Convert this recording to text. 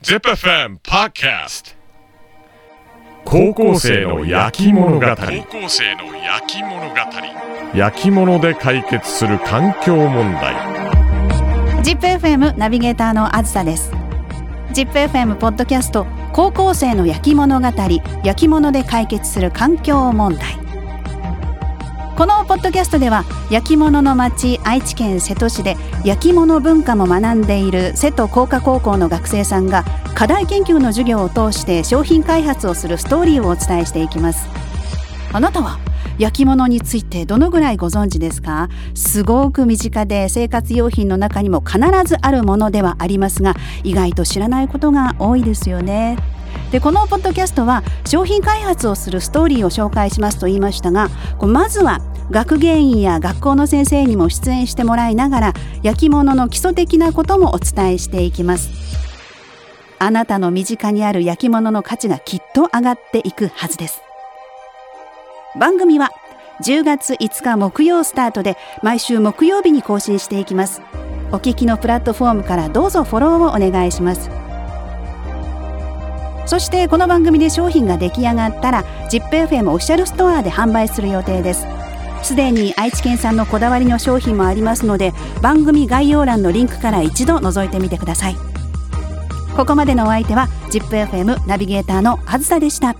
ZIP-FM ポッドキャスト高校生の焼き物語。焼き物で解決する環境問題。 ZIP-FM ナビゲーターのあずさです。 ZIP-FM ポッドキャスト高校生の焼き物語、焼き物で解決する環境問題。このポッドキャストでは焼き物の町愛知県瀬戸市で焼き物文化も学んでいる瀬戸工科高校の学生さんが課題研究の授業を通して商品開発をするストーリーをお伝えしていきます。あなたは焼き物についてどのぐらいご存知ですか？すごく身近で生活用品の中にも必ずあるものではありますが、意外と知らないことが多いですよね。で、このポッドキャストは商品開発をするストーリーを紹介しますと言いましたが、まずは学芸員や学校の先生にも出演してもらいながら焼き物の基礎的なこともお伝えしていきます。あなたの身近にある焼き物の価値がきっと上がっていくはずです。番組は10月5日木曜スタートで毎週木曜日に更新していきます。お聞きのプラットフォームからどうぞフォローをお願いします。そしてこの番組で商品が出来上がったら ZIP-FM オフィシャルストアで販売する予定です。すでに愛知県産のこだわりの商品もありますので、番組概要欄のリンクから一度覗いてみてください。ここまでのお相手は ZIP-FM ナビゲーターのあずさでした。